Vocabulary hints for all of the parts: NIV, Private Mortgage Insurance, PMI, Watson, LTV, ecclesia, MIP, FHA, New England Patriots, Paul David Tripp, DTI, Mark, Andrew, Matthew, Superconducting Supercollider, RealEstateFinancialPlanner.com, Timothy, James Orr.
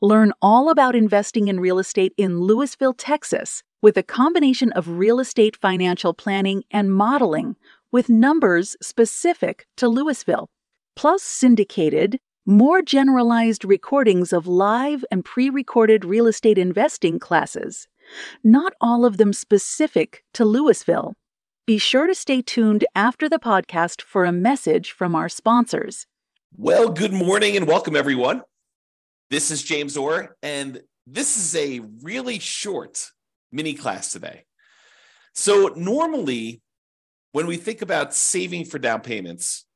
Learn all about investing in real estate in Lewisville, Texas, with a combination of real estate financial planning and modeling with numbers specific to Lewisville, plus syndicated, more generalized recordings of live and pre-recorded real estate investing classes, not all of them specific to Lewisville. Be sure to stay tuned after the podcast for a message from our sponsors. Well, good morning and welcome, everyone. This is James Orr, and this is a really short mini class today. So normally, when we think about saving for down payments,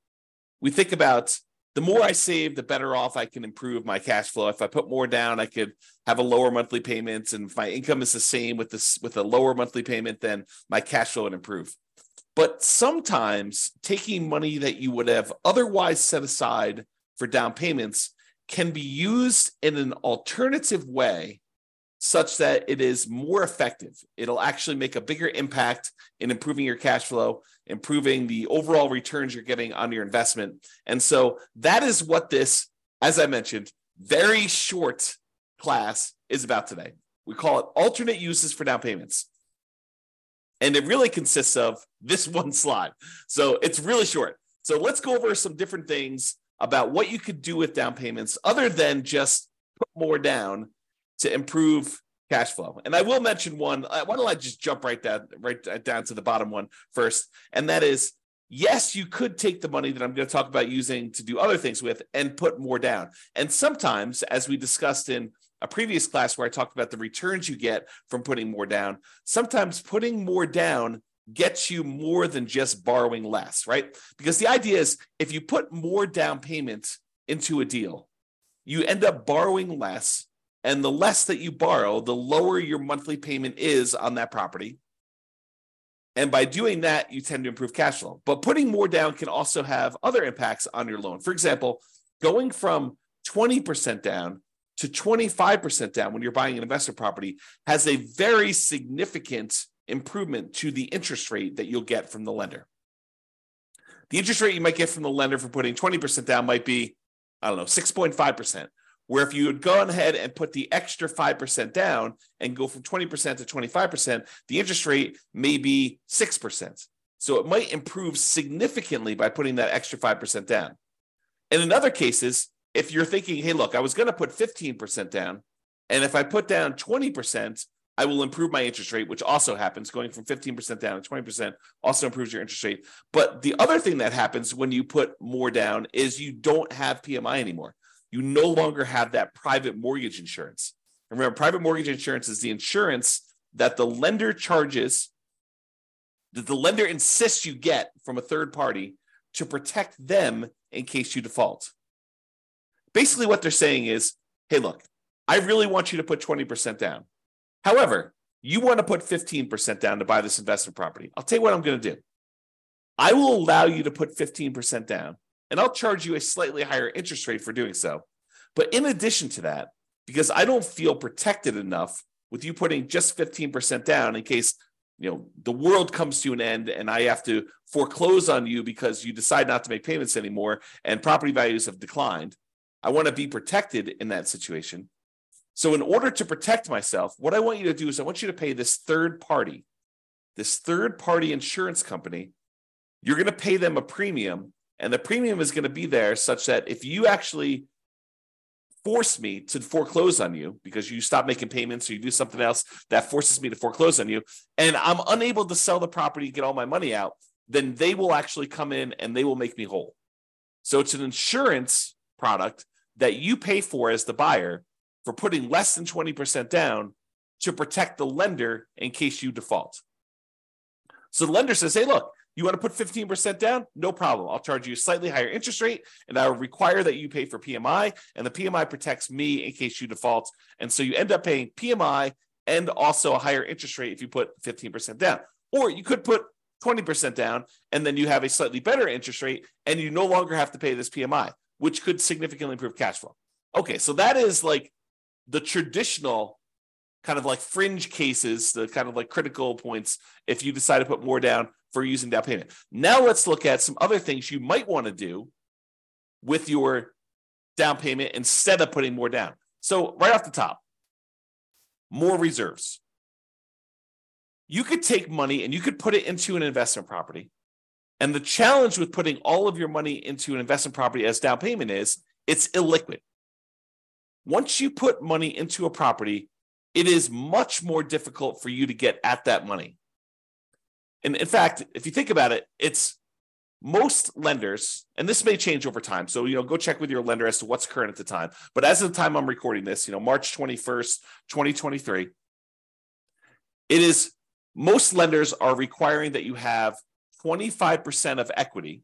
we think about the more I save, the better off I can improve my cash flow. If I put more down, I could have a lower monthly payment, and if my income is the same with a lower monthly payment, then my cash flow would improve. But sometimes taking money that you would have otherwise set aside for down payments can be used in an alternative way such that it is more effective. It'll actually make a bigger impact in improving your cash flow, improving the overall returns you're getting on your investment. And so that is what this, as I mentioned, very short class is about today. We call it alternate uses for down payments. And it really consists of this one slide. So it's really short. So let's go over some different things about what you could do with down payments other than just put more down to improve cash flow. And I will mention one. Why don't I just jump right down to the bottom one first? And that is, yes, you could take the money that I'm going to talk about using to do other things with and put more down. And sometimes, as we discussed in a previous class where I talked about the returns you get from putting more down, sometimes putting more down gets you more than just borrowing less, right? Because the idea is if you put more down payment into a deal, you end up borrowing less. And the less that you borrow, the lower your monthly payment is on that property. And by doing that, you tend to improve cash flow. But putting more down can also have other impacts on your loan. For example, going from 20% down to 25% down when you're buying an investment property has a very significant improvement to the interest rate that you'll get from the lender. The interest rate you might get from the lender for putting 20% down might be, 6.5%, where if you had gone ahead and put the extra 5% down and go from 20% to 25%, the interest rate may be 6%. So it might improve significantly by putting that extra 5% down. And in other cases, if you're thinking, hey, look, I was going to put 15% down, and if I put down 20%, I will improve my interest rate, which also happens. Going from 15% down to 20% also improves your interest rate. But the other thing that happens when you put more down is you don't have PMI anymore. You no longer have that private mortgage insurance. And remember, private mortgage insurance is the insurance that the lender charges, that the lender insists you get from a third party to protect them in case you default. Basically, what they're saying is, hey, look, I really want you to put 20% down. However, you want to put 15% down to buy this investment property. I'll tell you what I'm going to do. I will allow you to put 15% down, and I'll charge you a slightly higher interest rate for doing so. But in addition to that, because I don't feel protected enough with you putting just 15% down in case, the world comes to an end and I have to foreclose on you because you decide not to make payments anymore and property values have declined, I want to be protected in that situation. So in order to protect myself, what I want you to do is I want you to pay this third party insurance company. You're going to pay them a premium, and the premium is going to be there such that if you actually force me to foreclose on you because you stop making payments or you do something else that forces me to foreclose on you, and I'm unable to sell the property, get all my money out, then they will actually come in and they will make me whole. So it's an insurance product that you pay for as the buyer for putting less than 20% down to protect the lender in case you default. So the lender says, hey, look, you want to put 15% down? No problem. I'll charge you a slightly higher interest rate, and I will require that you pay for PMI, and the PMI protects me in case you default. And so you end up paying PMI and also a higher interest rate if you put 15% down. Or you could put 20% down and then you have a slightly better interest rate and you no longer have to pay this PMI, which could significantly improve cash flow. Okay, so that is like the traditional kind of like fringe cases, the kind of like critical points if you decide to put more down for using down payment. Now let's look at some other things you might want to do with your down payment instead of putting more down. So right off the top, more reserves. You could take money and you could put it into an investment property. And the challenge with putting all of your money into an investment property as down payment is it's illiquid. Once you put money into a property, it is much more difficult for you to get at that money. And in fact, if you think about it, it's most lenders, and this may change over time. So, go check with your lender as to what's current at the time. But as of the time I'm recording this, March 21st, 2023, it is most lenders are requiring that you have 25% of equity.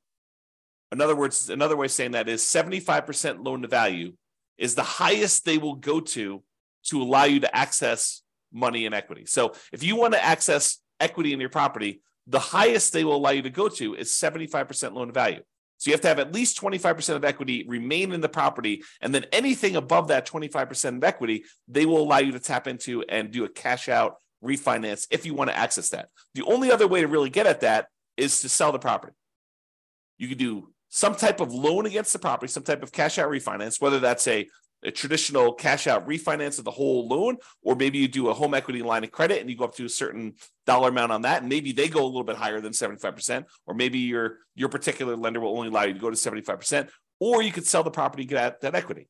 In other words, another way of saying that is 75% loan to value is the highest they will go to allow you to access money and equity. So if you want to access equity in your property, the highest they will allow you to go to is 75% loan to value. So you have to have at least 25% of equity remain in the property. And then anything above that 25% of equity, they will allow you to tap into and do a cash out refinance if you want to access that. The only other way to really get at that is to sell the property. You could do some type of loan against the property, some type of cash out refinance, whether that's a traditional cash out refinance of the whole loan, or maybe you do a home equity line of credit and you go up to a certain dollar amount on that. And maybe they go a little bit higher than 75%, or maybe your particular lender will only allow you to go to 75%, or you could sell the property and get at that equity.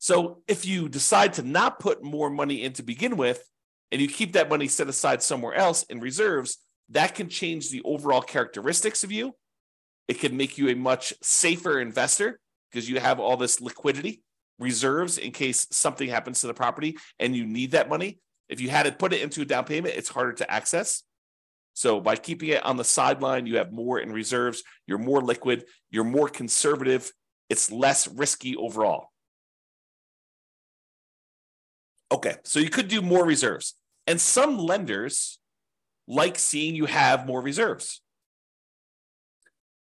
So if you decide to not put more money in to begin with, and you keep that money set aside somewhere else in reserves, that can change the overall characteristics of you. It can make you a much safer investor because you have all this liquidity, reserves in case something happens to the property and you need that money. If you had to put it into a down payment, it's harder to access. So by keeping it on the sideline, you have more in reserves, you're more liquid, you're more conservative, it's less risky overall. Okay, so you could do more reserves. And some lenders like seeing you have more reserves.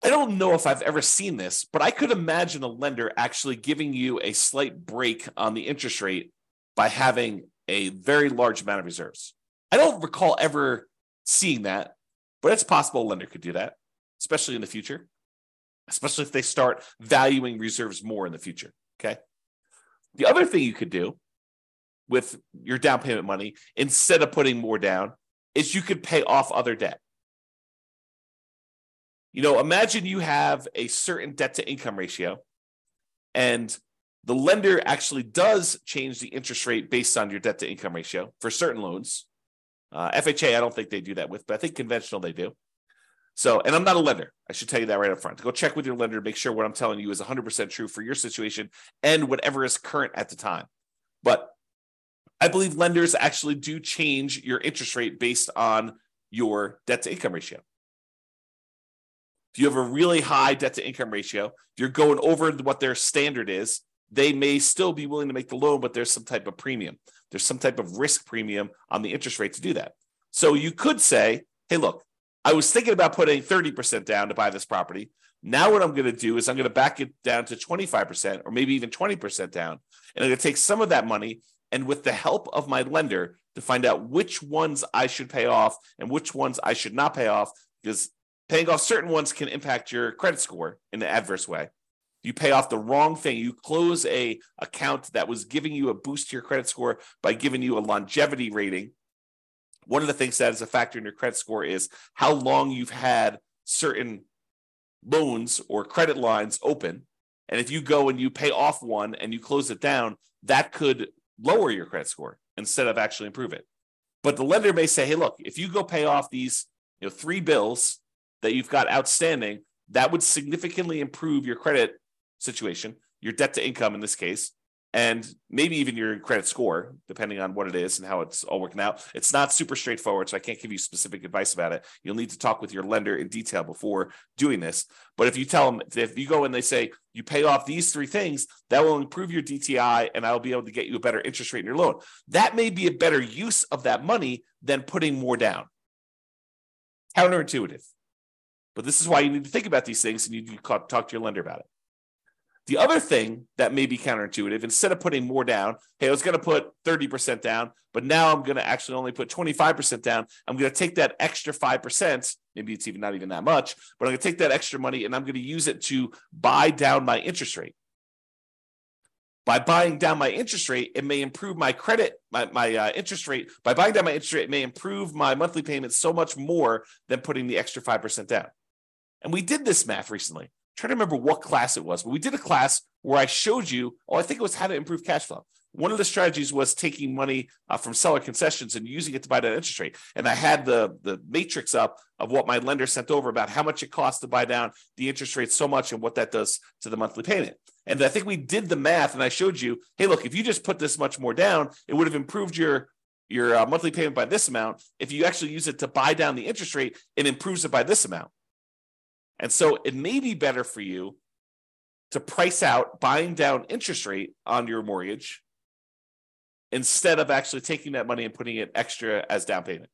I don't know if I've ever seen this, but I could imagine a lender actually giving you a slight break on the interest rate by having a very large amount of reserves. I don't recall ever seeing that, but it's possible a lender could do that, especially in the future, especially if they start valuing reserves more in the future, okay? The other thing you could do with your down payment money, instead of putting more down, is you could pay off other debt. Imagine you have a certain debt to income ratio and the lender actually does change the interest rate based on your debt to income ratio for certain loans. FHA, I don't think they do that with, but I think conventional they do. So, and I'm not a lender. I should tell you that right up front. Go check with your lender to make sure what I'm telling you is 100% true for your situation and whatever is current at the time. But I believe lenders actually do change your interest rate based on your debt to income ratio. If you have a really high debt to income ratio, if you're going over what their standard is, they may still be willing to make the loan, but there's some type of premium. There's some type of risk premium on the interest rate to do that. So you could say, hey, look, I was thinking about putting 30% down to buy this property. Now what I'm going to do is I'm going to back it down to 25% or maybe even 20% down. And I'm going to take some of that money and with the help of my lender to find out which ones I should pay off and which ones I should not pay off, because paying off certain ones can impact your credit score in an adverse way. You pay off the wrong thing. You close a account that was giving you a boost to your credit score by giving you a longevity rating. One of the things that is a factor in your credit score is how long you've had certain loans or credit lines open. And if you go and you pay off one and you close it down, that could lower your credit score instead of actually improve it. But the lender may say, hey, look, if you go pay off these 3 bills, that you've got outstanding, that would significantly improve your credit situation, your debt to income in this case, and maybe even your credit score, depending on what it is and how it's all working out. It's not super straightforward, so I can't give you specific advice about it. You'll need to talk with your lender in detail before doing this. But if you tell them, if you go and they say, you pay off these three things, that will improve your DTI and I'll be able to get you a better interest rate in your loan. That may be a better use of that money than putting more down. Counterintuitive. But this is why you need to think about these things and you need to talk to your lender about it. The other thing that may be counterintuitive, instead of putting more down, hey, I was going to put 30% down, but now I'm going to actually only put 25% down. I'm going to take that extra 5%, maybe it's even not even that much, but I'm going to take that extra money and I'm going to use it to buy down my interest rate. By buying down my interest rate, it may improve my credit, my interest rate. By buying down my interest rate, it may improve my monthly payments so much more than putting the extra 5% down. And we did this math recently. I'm trying to remember what class it was, but we did a class where I showed you, I think it was how to improve cash flow. One of the strategies was taking money from seller concessions and using it to buy down interest rate. And I had the matrix up of what my lender sent over about how much it costs to buy down the interest rate so much and what that does to the monthly payment. And I think we did the math and I showed you, hey, look, if you just put this much more down, it would have improved your monthly payment by this amount. If you actually use it to buy down the interest rate, it improves it by this amount. And so it may be better for you to price out buying down interest rate on your mortgage instead of actually taking that money and putting it extra as down payment.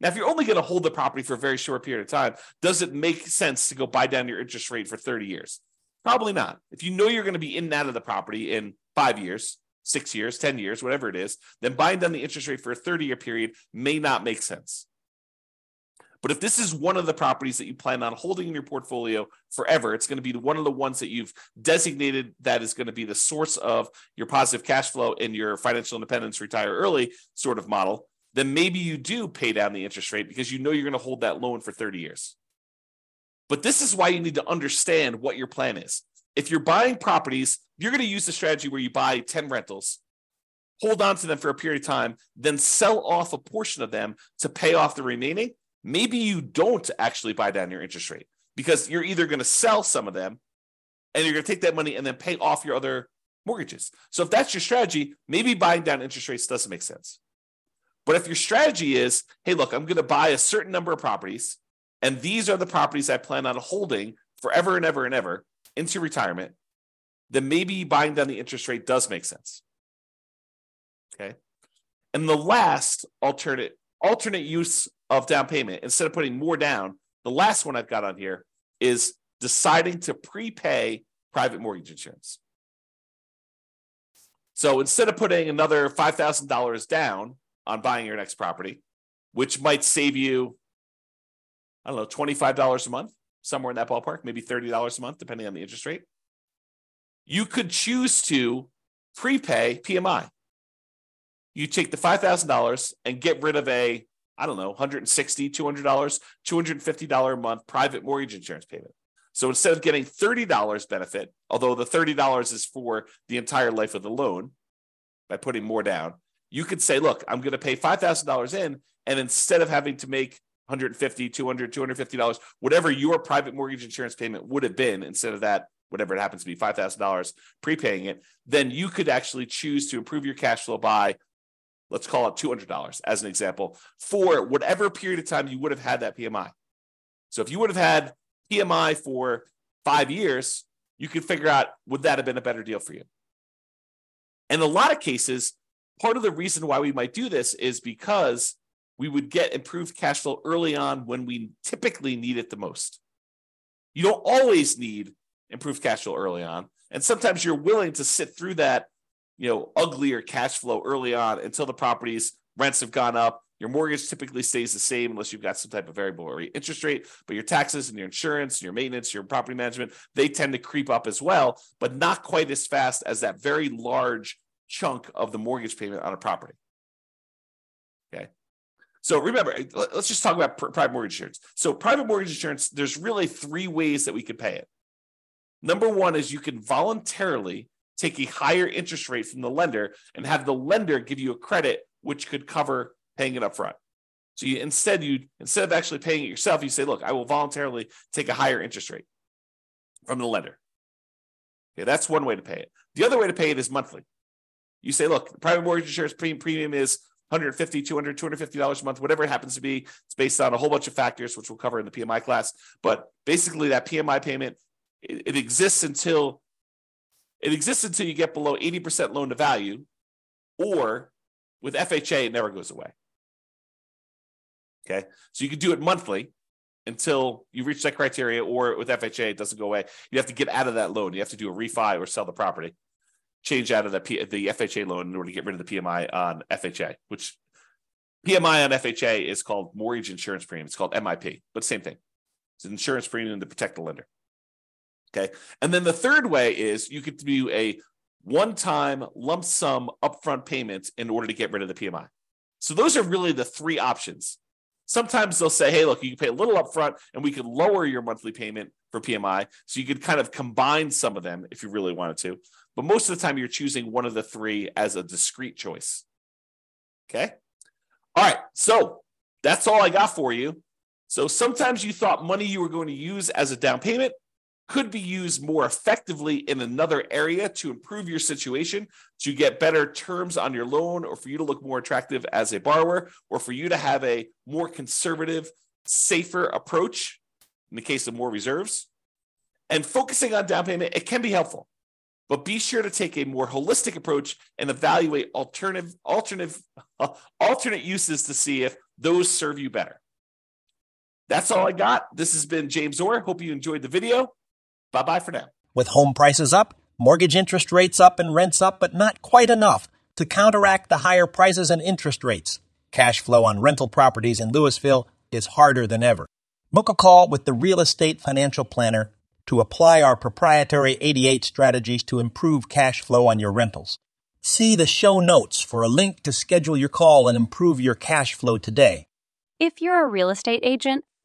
Now, if you're only going to hold the property for a very short period of time, does it make sense to go buy down your interest rate for 30 years? Probably not. If you know you're going to be in and out of the property in 5 years, 6 years, 10 years, whatever it is, then buying down the interest rate for a 30-year period may not make sense. But if this is one of the properties that you plan on holding in your portfolio forever, it's going to be one of the ones that you've designated that is going to be the source of your positive cash flow in your financial independence, retire early sort of model, then maybe you do pay down the interest rate because you know you're going to hold that loan for 30 years. But this is why you need to understand what your plan is. If you're buying properties, you're going to use the strategy where you buy 10 rentals, hold on to them for a period of time, then sell off a portion of them to pay off the remaining. Maybe you don't actually buy down your interest rate because you're either going to sell some of them and you're going to take that money and then pay off your other mortgages. So if that's your strategy, maybe buying down interest rates doesn't make sense. But if your strategy is, hey, look, I'm going to buy a certain number of properties, and these are the properties I plan on holding forever and ever into retirement, then maybe buying down the interest rate does make sense. Okay. And the last alternate use of down payment, instead of putting more down, the last one I've got on here is deciding to prepay private mortgage insurance. So instead of putting another $5,000 down on buying your next property, which might save you, I don't know, $25 a month, somewhere in that ballpark, maybe $30 a month, depending on the interest rate. You could choose to prepay PMI. You take the $5,000 and get rid of a, I don't know, $160, $200, $250 a month private mortgage insurance payment. So instead of getting $30 benefit, although the $30 is for the entire life of the loan, by putting more down, you could say, look, I'm going to pay $5,000 in, and instead of having to make $150, $200, $250, whatever your private mortgage insurance payment would have been, instead of that, whatever it happens to be, $5,000 prepaying it, then you could actually choose to improve your cash flow by, let's call it $200 as an example, for whatever period of time you would have had that PMI. So if you would have had PMI for 5 years, you could figure out, would that have been a better deal for you? In a lot of cases, part of the reason why we might do this is because we would get improved cash flow early on when we typically need it the most. You don't always need improved cash flow early on. And sometimes you're willing to sit through that, uglier cash flow early on until the property's rents have gone up. Your mortgage typically stays the same unless you've got some type of variable rate interest rate, but your taxes and your insurance, and your maintenance, your property management, they tend to creep up as well, but not quite as fast as that very large chunk of the mortgage payment on a property. Okay. So remember, let's just talk about private mortgage insurance. So private mortgage insurance, there's really three ways that we could pay it. Number one is you can voluntarily take a higher interest rate from the lender and have the lender give you a credit, which could cover paying it up front. So instead of actually paying it yourself, you say, look, I will voluntarily take a higher interest rate from the lender. Okay, that's one way to pay it. The other way to pay it is monthly. You say, look, private mortgage insurance premium is $150, $200, $250 a month, whatever it happens to be. It's based on a whole bunch of factors, which we'll cover in the PMI class. But basically that PMI payment, it exists until you get below 80% loan to value, or with FHA, it never goes away. Okay. So you can do it monthly until you reach that criteria, or with FHA, it doesn't go away. You have to get out of that loan. You have to do a refi or sell the property, change out of the FHA loan in order to get rid of the PMI on FHA, which PMI on FHA is called mortgage insurance premium. It's called MIP, but same thing. It's an insurance premium to protect the lender. Okay. And then the third way is you could do a one-time lump sum upfront payment in order to get rid of the PMI. So those are really the three options. Sometimes they'll say, hey, look, you can pay a little upfront and we could lower your monthly payment for PMI. So you could kind of combine some of them if you really wanted to. But most of the time you're choosing one of the three as a discrete choice. Okay. All right. So that's all I got for you. So sometimes you thought money you were going to use as a down payment could be used more effectively in another area to improve your situation, to get better terms on your loan, or for you to look more attractive as a borrower, or for you to have a more conservative, safer approach in the case of more reserves. And focusing on down payment, it can be helpful, but be sure to take a more holistic approach and evaluate alternate uses to see if those serve you better. That's all I got. This has been James Orr. Hope you enjoyed the video. Bye-bye for now. With home prices up, mortgage interest rates up, and rents up, but not quite enough to counteract the higher prices and interest rates, cash flow on rental properties in Lewisville is harder than ever. Book a call with the Real Estate Financial Planner to apply our proprietary 88 strategies to improve cash flow on your rentals. See the show notes for a link to schedule your call and improve your cash flow today. If you're a real estate agent,